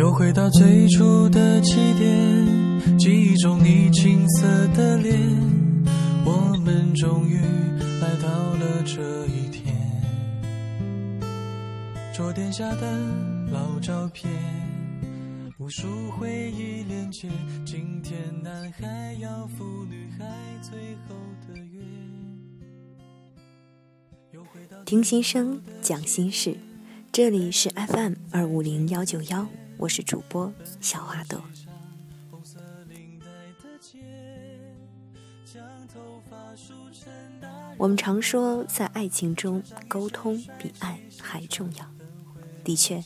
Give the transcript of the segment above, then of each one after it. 又回到最初的起点，记忆中你青涩的脸，我们终于来到了这一天。桌垫下的老照片，无数回忆连结，今天男孩要赴女孩最后的约。听心声，讲心事，这里是 FM250191，我是主播小花朵。红色领带的结，将头发梳成大人。我们常说在爱情中沟通比爱还重要，的确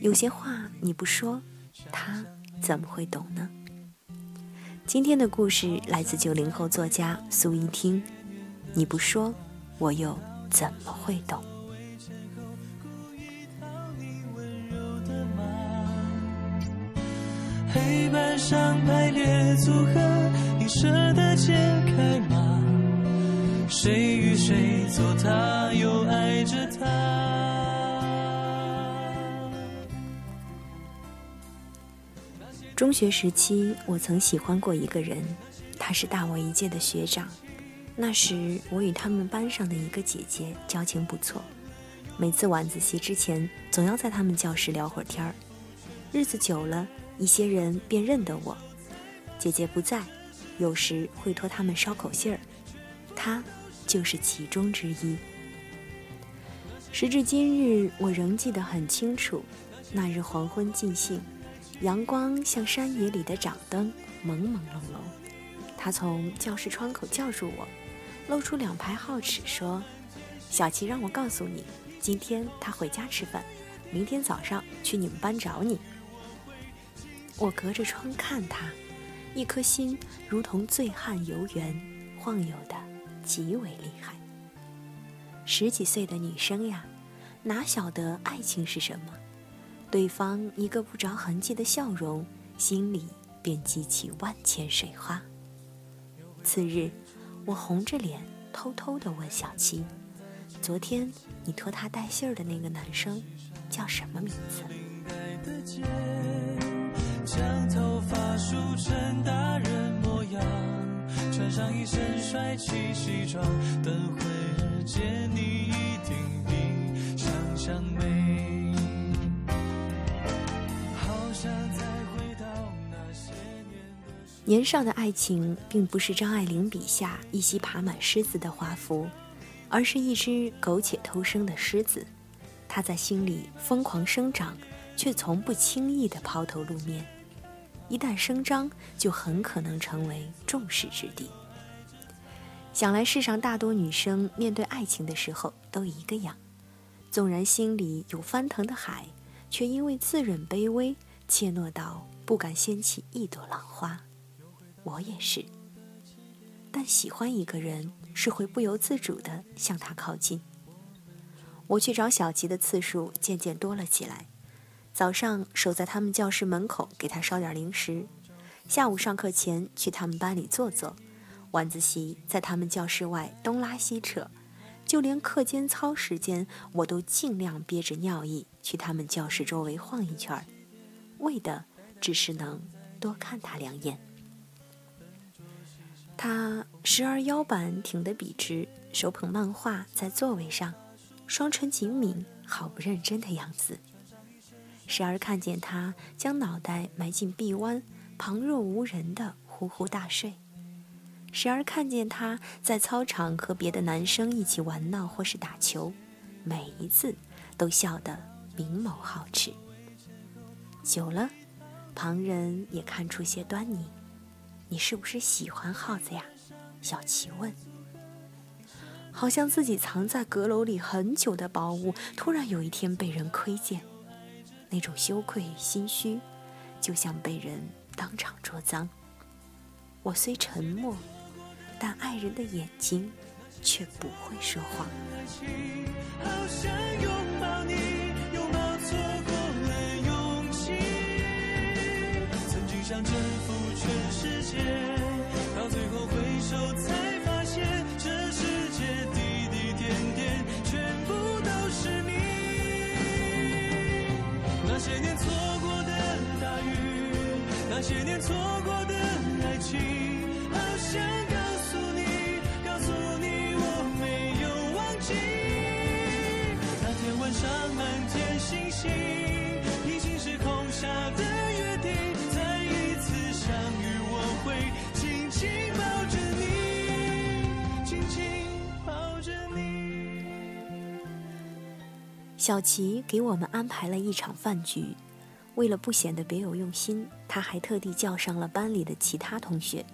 有些话你不说，他怎么会懂呢？今天的故事来自90后作家苏一听，你不说我又怎么会懂。黑板上排列组合，你舍得解开吗？谁与谁做他又爱着他。中学时期我曾喜欢过一个人，他是大我一届的学长，那时我与他们班上的一个姐姐交情不错，每次晚自习之前总要在他们教室聊会儿天儿。日子久了，一些人便认得我，姐姐不在，有时会托他们捎口信儿，她就是其中之一。时至今日，我仍记得很清楚，那日黄昏尽兴，阳光像山野里的掌灯，朦朦胧胧。她从教室窗口叫住我，露出2排皓齿说：“小琪让我告诉你，今天她回家吃饭，明天早上去你们班找你。”我隔着窗看他，一颗心如同醉汉游园，晃悠的极为厉害。10几岁的女生呀，哪晓得爱情是什么？对方一个不着痕迹的笑容，心里便激起万千水花。次日，我红着脸偷偷地问小七：“昨天你托他带信儿的那个男生叫什么名字？”将头发梳成大人模样，穿上一身帅气西装，等会儿见你一定比想象美。好想再回到那些年的。年少的爱情并不是张爱玲笔下一夕爬满虱子的华服，而是一只苟且偷生的虱子，它在心里疯狂生长，却从不轻易地抛头露面，一旦声张就很可能成为众矢之的。想来世上大多女生面对爱情的时候都一个样，纵然心里有翻腾的海，却因为自认卑微，怯懦到不敢掀起一朵浪花。我也是，但喜欢一个人是会不由自主地向他靠近。我去找小吉的次数渐渐多了起来，早上守在他们教室门口给他捎点零食，下午上课前去他们班里坐坐，晚自习在他们教室外东拉西扯，就连课间操时间我都尽量憋着尿意去他们教室周围晃一圈，为的只是能多看他2眼。他时而腰板挺得笔直，手捧漫画在座位上，双唇紧抿，好不认真的样子。时而看见他将脑袋埋进臂弯，旁若无人的呼呼大睡；时而看见他在操场和别的男生一起玩闹或是打球，每一次都笑得明眸皓齿。久了，旁人也看出些端倪。你是不是喜欢耗子呀？小琪问。好像自己藏在阁楼里很久的宝物，突然有一天被人窥见。那种羞愧心虚，就像被人当场捉脏。我虽沉默，但爱人的眼睛却不会说谎。好想拥抱你，拥抱错过了勇气。曾经想征服全世界，到最后回首才发现，这世界滴滴点点，全部都是你。那些年错过的。些年错过的爱情，好想告诉你我没有忘记。那天晚上满天星星，已经是空下的约定，再一次相遇我会紧紧抱着你，紧紧抱着你。小琪给我们安排了一场饭局，为了不显得别有用心，他还特地叫上了班里的其他同学。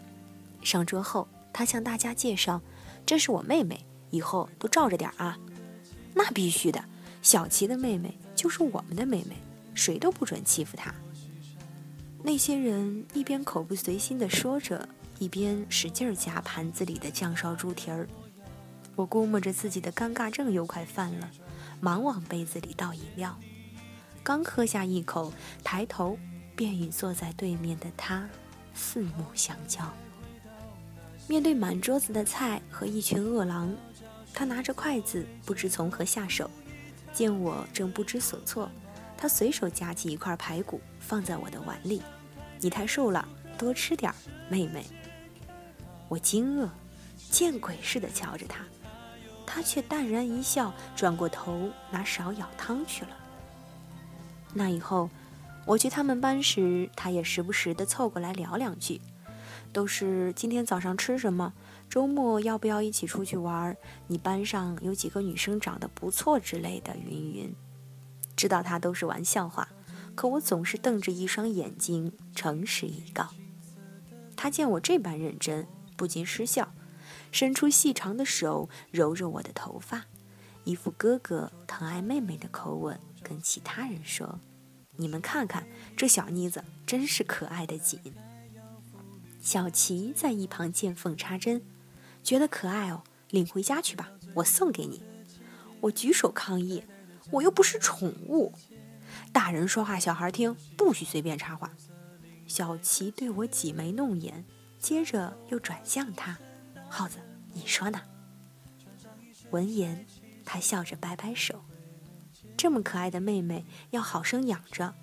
上桌后，他向大家介绍：“这是我妹妹，以后都罩着点啊。”那必须的，小琪的妹妹就是我们的妹妹，谁都不准欺负她。那些人一边口不随心地说着，一边使劲夹盘子里的酱烧猪蹄儿。我估摸着自己的尴尬症又快犯了，忙往杯子里倒饮料。刚喝下一口，抬头便与坐在对面的他四目相交。面对满桌子的菜和一群饿狼，他拿着筷子不知从何下手。见我正不知所措，他随手夹起一块排骨放在我的碗里：“你太瘦了，多吃点，妹妹。”我惊愕，见鬼似的瞧着他，他却淡然一笑，转过头拿勺舀汤去了。那以后我去他们班时，他也时不时地凑过来聊两句，都是今天早上吃什么，周末要不要一起出去玩，你班上有几个女生长得不错之类的云云。知道他都是玩笑话，可我总是瞪着一双眼睛诚实以告。他见我这般认真，不禁失笑，伸出细长的手揉揉我的头发，一副哥哥疼爱妹妹的口吻跟其他人说：“你们看看这小妮子，真是可爱的紧。”小琪在一旁见缝插针：“觉得可爱哦，领回家去吧，我送给你。”我举手抗议：“我又不是宠物，大人说话小孩听，不许随便插话。”小琪对我挤眉弄眼，接着又转向他：“耗子，你说呢？”闻言，他笑着摆摆手：“这么可爱的妹妹要好生养着，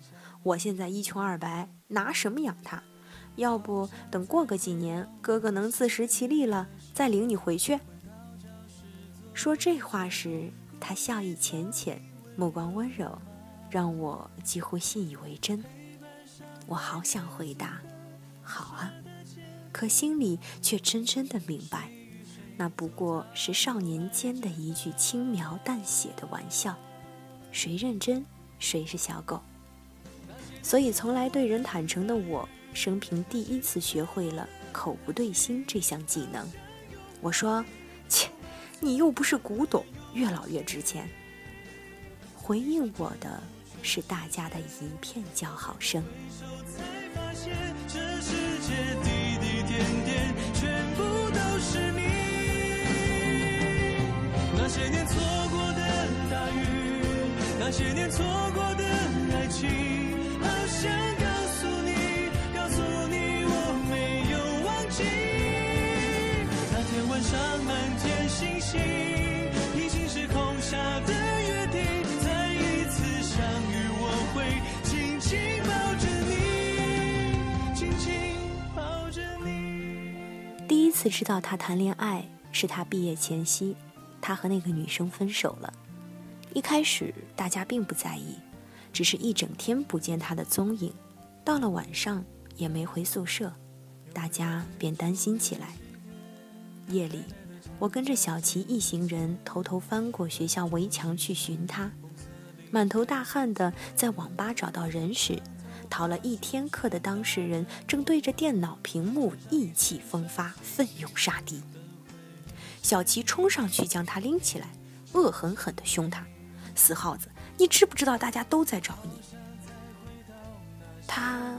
我现在一穷二白，拿什么养她？要不等过个几年，哥哥能自食其力了，再领你回去。”说这话时，他笑意浅浅，目光温柔，让我几乎信以为真。我好想回答：“好啊。”可心里却真真的明白，那不过是少年间的一句轻描淡写的玩笑。谁认真，谁是小狗。所以从来对人坦诚的我，生平第一次学会了口不对心这项技能。我说：“切，你又不是古董，越老越值钱。”回应我的是大家的一片叫好声。那些年错过的大雨，那些年错过的爱情，好想告诉你我没有忘记。那天晚上满天星星，已经是空下的约定，再一次相遇我会紧紧抱着你，紧紧抱着你。第一次知道他谈恋爱是他毕业前夕，他和那个女生分手了。一开始大家并不在意，只是一整天不见他的踪影，到了晚上也没回宿舍，大家便担心起来。夜里，我跟着小琪一行人偷偷翻过学校围墙去寻他，满头大汗的在网吧找到人时，逃了一天课的当事人正对着电脑屏幕意气风发，奋勇杀敌。小琪冲上去将他拎起来，恶狠狠地凶他：“死耗子，你知不知道大家都在找你？”他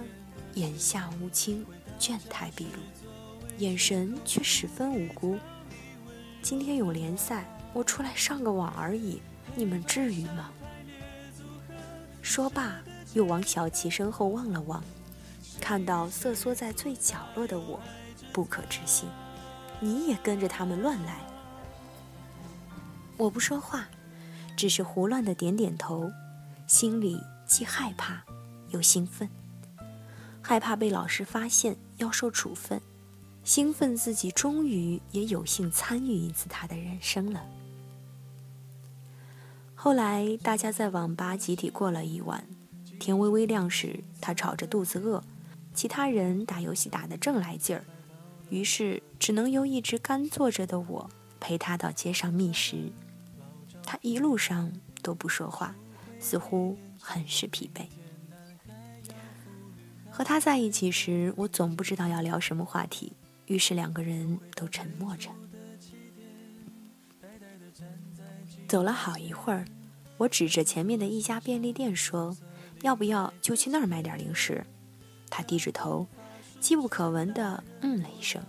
眼下无亲，倦态毕露，眼神却十分无辜：“今天有联赛，我出来上个网而已，你们至于吗？”说罢又往小琪身后望了望，看到瑟缩在最角落的我，不可置信：“你也跟着他们乱来？”我不说话，只是胡乱地点点头，心里既害怕又兴奋。害怕被老师发现要受处分，兴奋自己终于也有幸参与一次他的人生了。后来大家在网吧集体过了一晚，天微微亮时，他吵着肚子饿，其他人打游戏打得正来劲儿，于是只能由一直干坐着的我陪他到街上觅食。他一路上都不说话，似乎很是疲惫。和他在一起时，我总不知道要聊什么话题，于是两个人都沉默着。走了好一会儿，我指着前面的一家便利店说，要不要就去那儿买点零食？他低着头，机不可闻地了一声。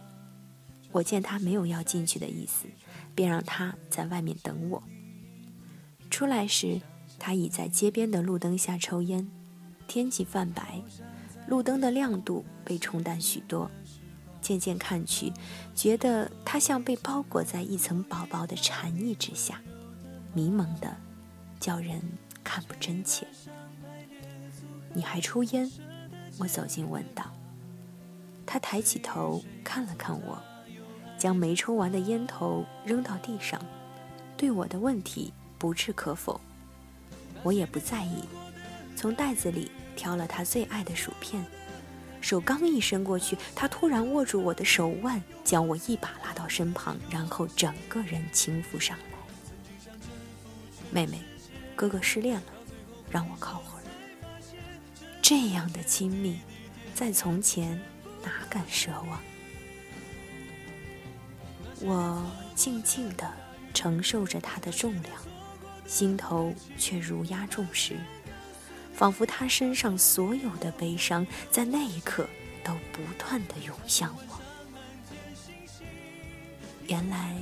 我见他没有要进去的意思，便让他在外面等我。出来时，他已在街边的路灯下抽烟，天气泛白，路灯的亮度被冲淡许多，渐渐看去，觉得它像被包裹在一层薄薄的蝉翼之下，迷蒙的，叫人看不真切。你还抽烟？我走近问道。他抬起头看了看我，将没抽完的烟头扔到地上，对我的问题不置可否。我也不在意，从袋子里挑了他最爱的薯片，手刚一伸过去，他突然握住我的手腕，将我一把拉到身旁，然后整个人轻浮上来。妹妹，哥哥失恋了，让我靠会儿。这样的亲密，在从前哪敢奢望？我静静地承受着他的重量，心头却如压重石。仿佛他身上所有的悲伤，在那一刻都不断地涌向我。原来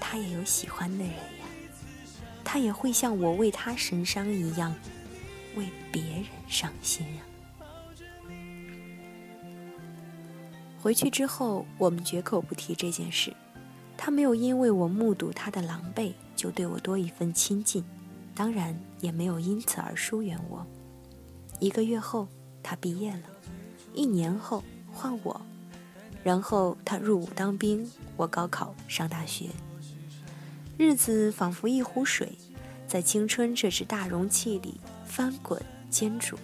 他也有喜欢的人呀，他也会像我为他神伤一样，为别人伤心呀。回去之后，我们绝口不提这件事。他没有因为我目睹他的狼狈，就对我多一份亲近。当然也没有因此而疏远我。1个月后，他毕业了；1年后，换我。然后他入伍当兵，我高考上大学。日子仿佛一壶水，在青春这只大容器里翻滚煎煮。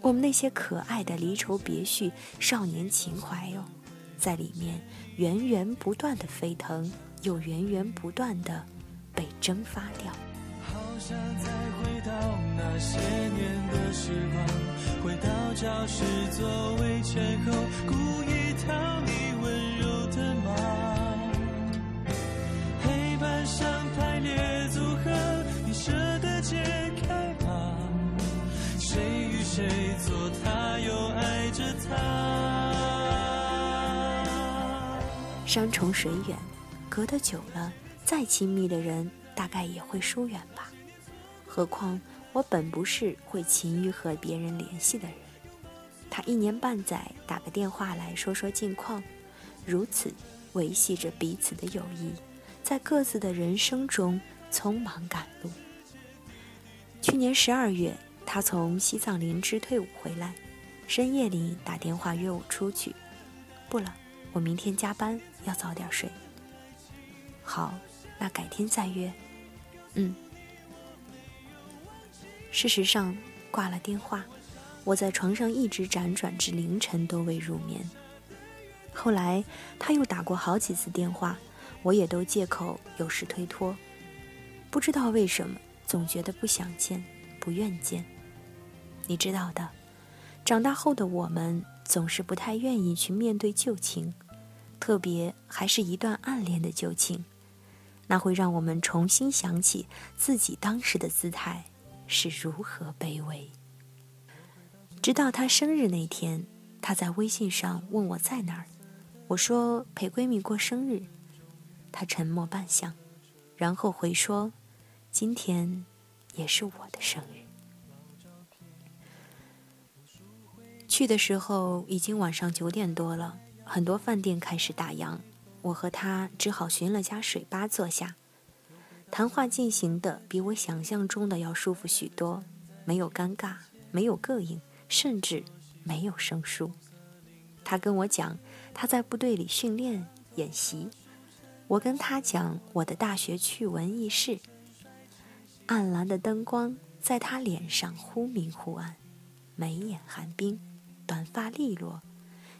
我们那些可爱的离愁别绪、少年情怀哟，在里面源源不断的沸腾，又源源不断的被蒸发掉。好想再回到那些年的时光，回到教室座位前后，故意讨你温柔的忙，黑板上排列组合，你舍得解开吗？谁与谁做他又爱着他。山重水远，隔得久了，再亲密的人大概也会疏远吧。何况我本不是会勤于和别人联系的人，他1年半载打个电话来说说近况，如此维系着彼此的友谊，在各自的人生中匆忙赶路。去年12月，他从西藏林芝退伍回来，深夜里打电话约我出去。不了，我明天加班，要早点睡。好，那改天再约。事实上，挂了电话，我在床上一直辗转至凌晨，都未入眠。后来他又打过好几次电话，我也都借口有事推脱。不知道为什么，总觉得不想见，不愿见。你知道的，长大后的我们总是不太愿意去面对旧情，特别还是一段暗恋的旧情，那会让我们重新想起自己当时的姿态是如何卑微。直到她生日那天，她在微信上问我在哪儿，我说陪闺蜜过生日。她沉默半晌，然后回说，今天也是我的生日。去的时候已经晚上9点多了，很多饭店开始打烊，我和他只好寻了家水吧坐下。谈话进行的比我想象中的要舒服许多，没有尴尬，没有膈应，甚至没有生疏。他跟我讲他在部队里训练演习，我跟他讲我的大学趣闻轶事。暗蓝的灯光在他脸上忽明忽暗，眉眼含冰，短发利落，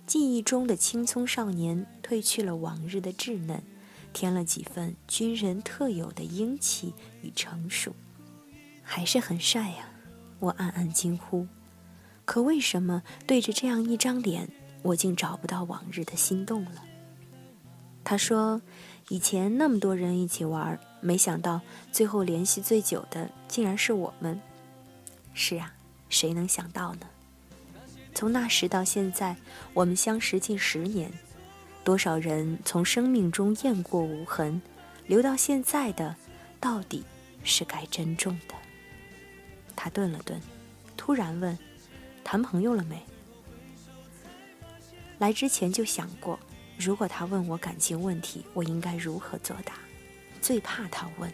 记忆中的青葱少年褪去了往日的稚嫩，添了几分军人特有的英气与成熟。还是很帅呀，我暗暗惊呼。可为什么对着这样一张脸，我竟找不到往日的心动了？他说，以前那么多人一起玩，没想到最后联系最久的竟然是我们。是啊，谁能想到呢？从那时到现在，我们相识近10年，多少人从生命中雁过无痕，留到现在的，到底是该珍重的。他顿了顿，突然问，谈朋友了没？来之前就想过，如果他问我感情问题，我应该如何作答？最怕他问，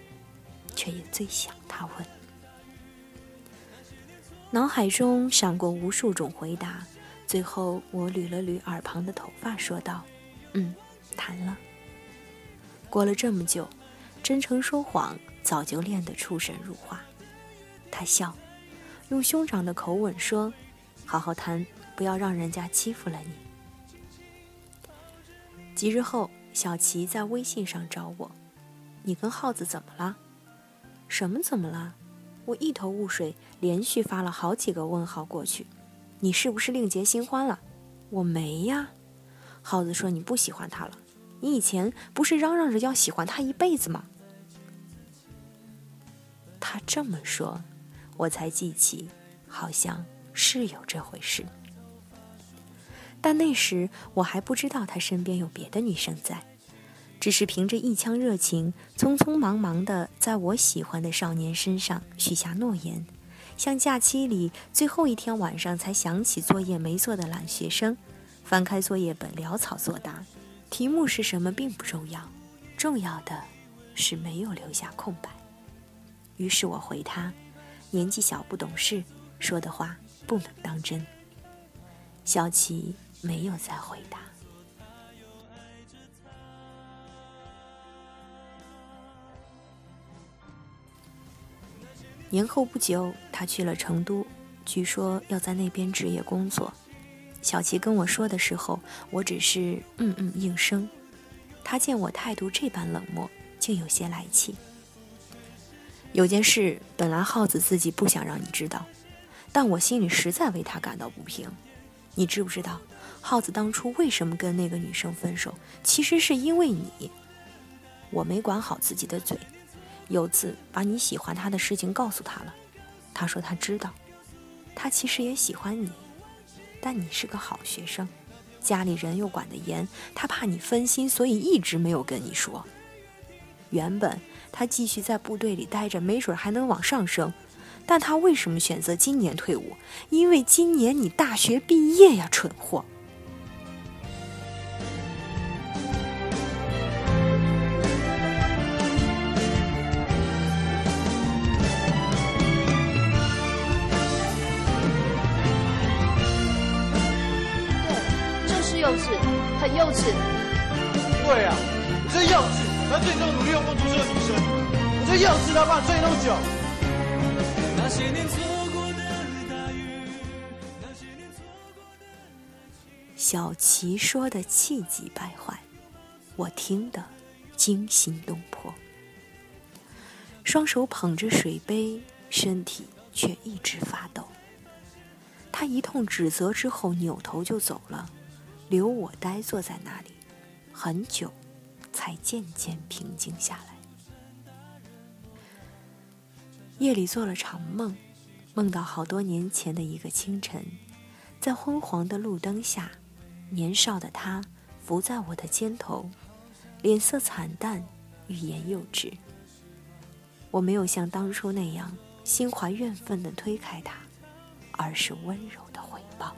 却也最想他问。脑海中闪过无数种回答，最后我捋了捋耳旁的头发，说道，谈了。过了这么久，真诚说谎早就练得出神入化。他笑，用兄长的口吻说，好好谈，不要让人家欺负了你。几日后，小齐在微信上找我，你跟耗子怎么了？什么怎么了？我一头雾水，连续发了好几个问号过去。你是不是另结新欢了？我没呀。耗子说你不喜欢他了，你以前不是嚷嚷着要喜欢他一辈子吗？他这么说，我才记起好像是有这回事，但那时我还不知道他身边有别的女生在，只是凭着一腔热情匆匆忙忙地在我喜欢的少年身上许下诺言，像假期里最后一天晚上才想起作业没做的懒学生，翻开作业本潦草作答，题目是什么并不重要，重要的是没有留下空白。于是我回他，年纪小不懂事，说的话不能当真。小齐没有再回答。年后不久，他去了成都，据说要在那边职业工作。小齐跟我说的时候，我只是应声。他见我态度这般冷漠，竟有些来气。有件事本来耗子自己不想让你知道，但我心里实在为他感到不平。你知不知道耗子当初为什么跟那个女生分手？其实是因为你。我没管好自己的嘴，有次把你喜欢他的事情告诉他了，他说他知道，他其实也喜欢你，但你是个好学生，家里人又管得严，他怕你分心，所以一直没有跟你说。原本他继续在部队里待着，没准还能往上升，但他为什么选择今年退伍？因为今年你大学毕业呀，蠢货！对，就是幼稚，很幼稚。对啊，你这幼稚，他最终努力又不读书的女生，你这幼稚他把你追那么久。小齐说的气急败坏，我听得惊心动魄，双手捧着水杯，身体却一直发抖。他一通指责之后扭头就走了，留我呆坐在那里很久，才渐渐平静下来。夜里做了场梦，梦到好多年前的一个清晨，在昏黄的路灯下，年少的他伏在我的肩头，脸色惨淡，语言幼稚。我没有像当初那样心怀怨愤地推开他，而是温柔地回报。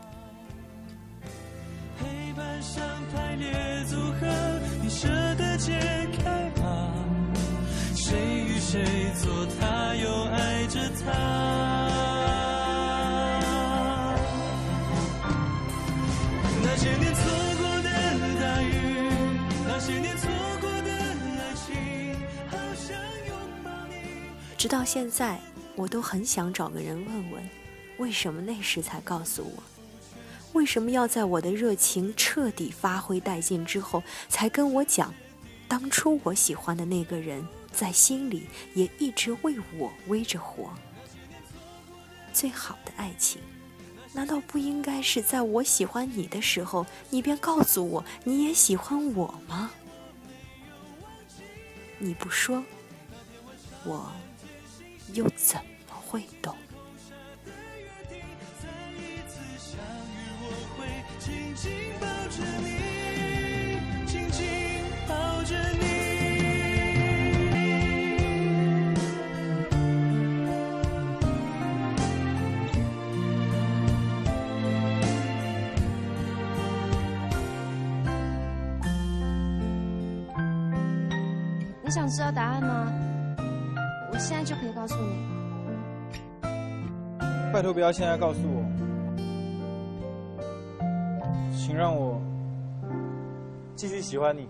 黑板上排列组合，你舍得解开吧，谁与谁做他又爱着他。直到现在，我都很想找个人问问，为什么那时才告诉我？为什么要在我的热情彻底发挥殆尽之后，才跟我讲，当初我喜欢的那个人，在心里也一直为我微着火？最好的爱情，难道不应该是在我喜欢你的时候，你便告诉我你也喜欢我吗？你不说，我又怎么会懂？你想知道答案吗？我现在就可以告诉你。拜托不要现在告诉我，请让我继续喜欢你。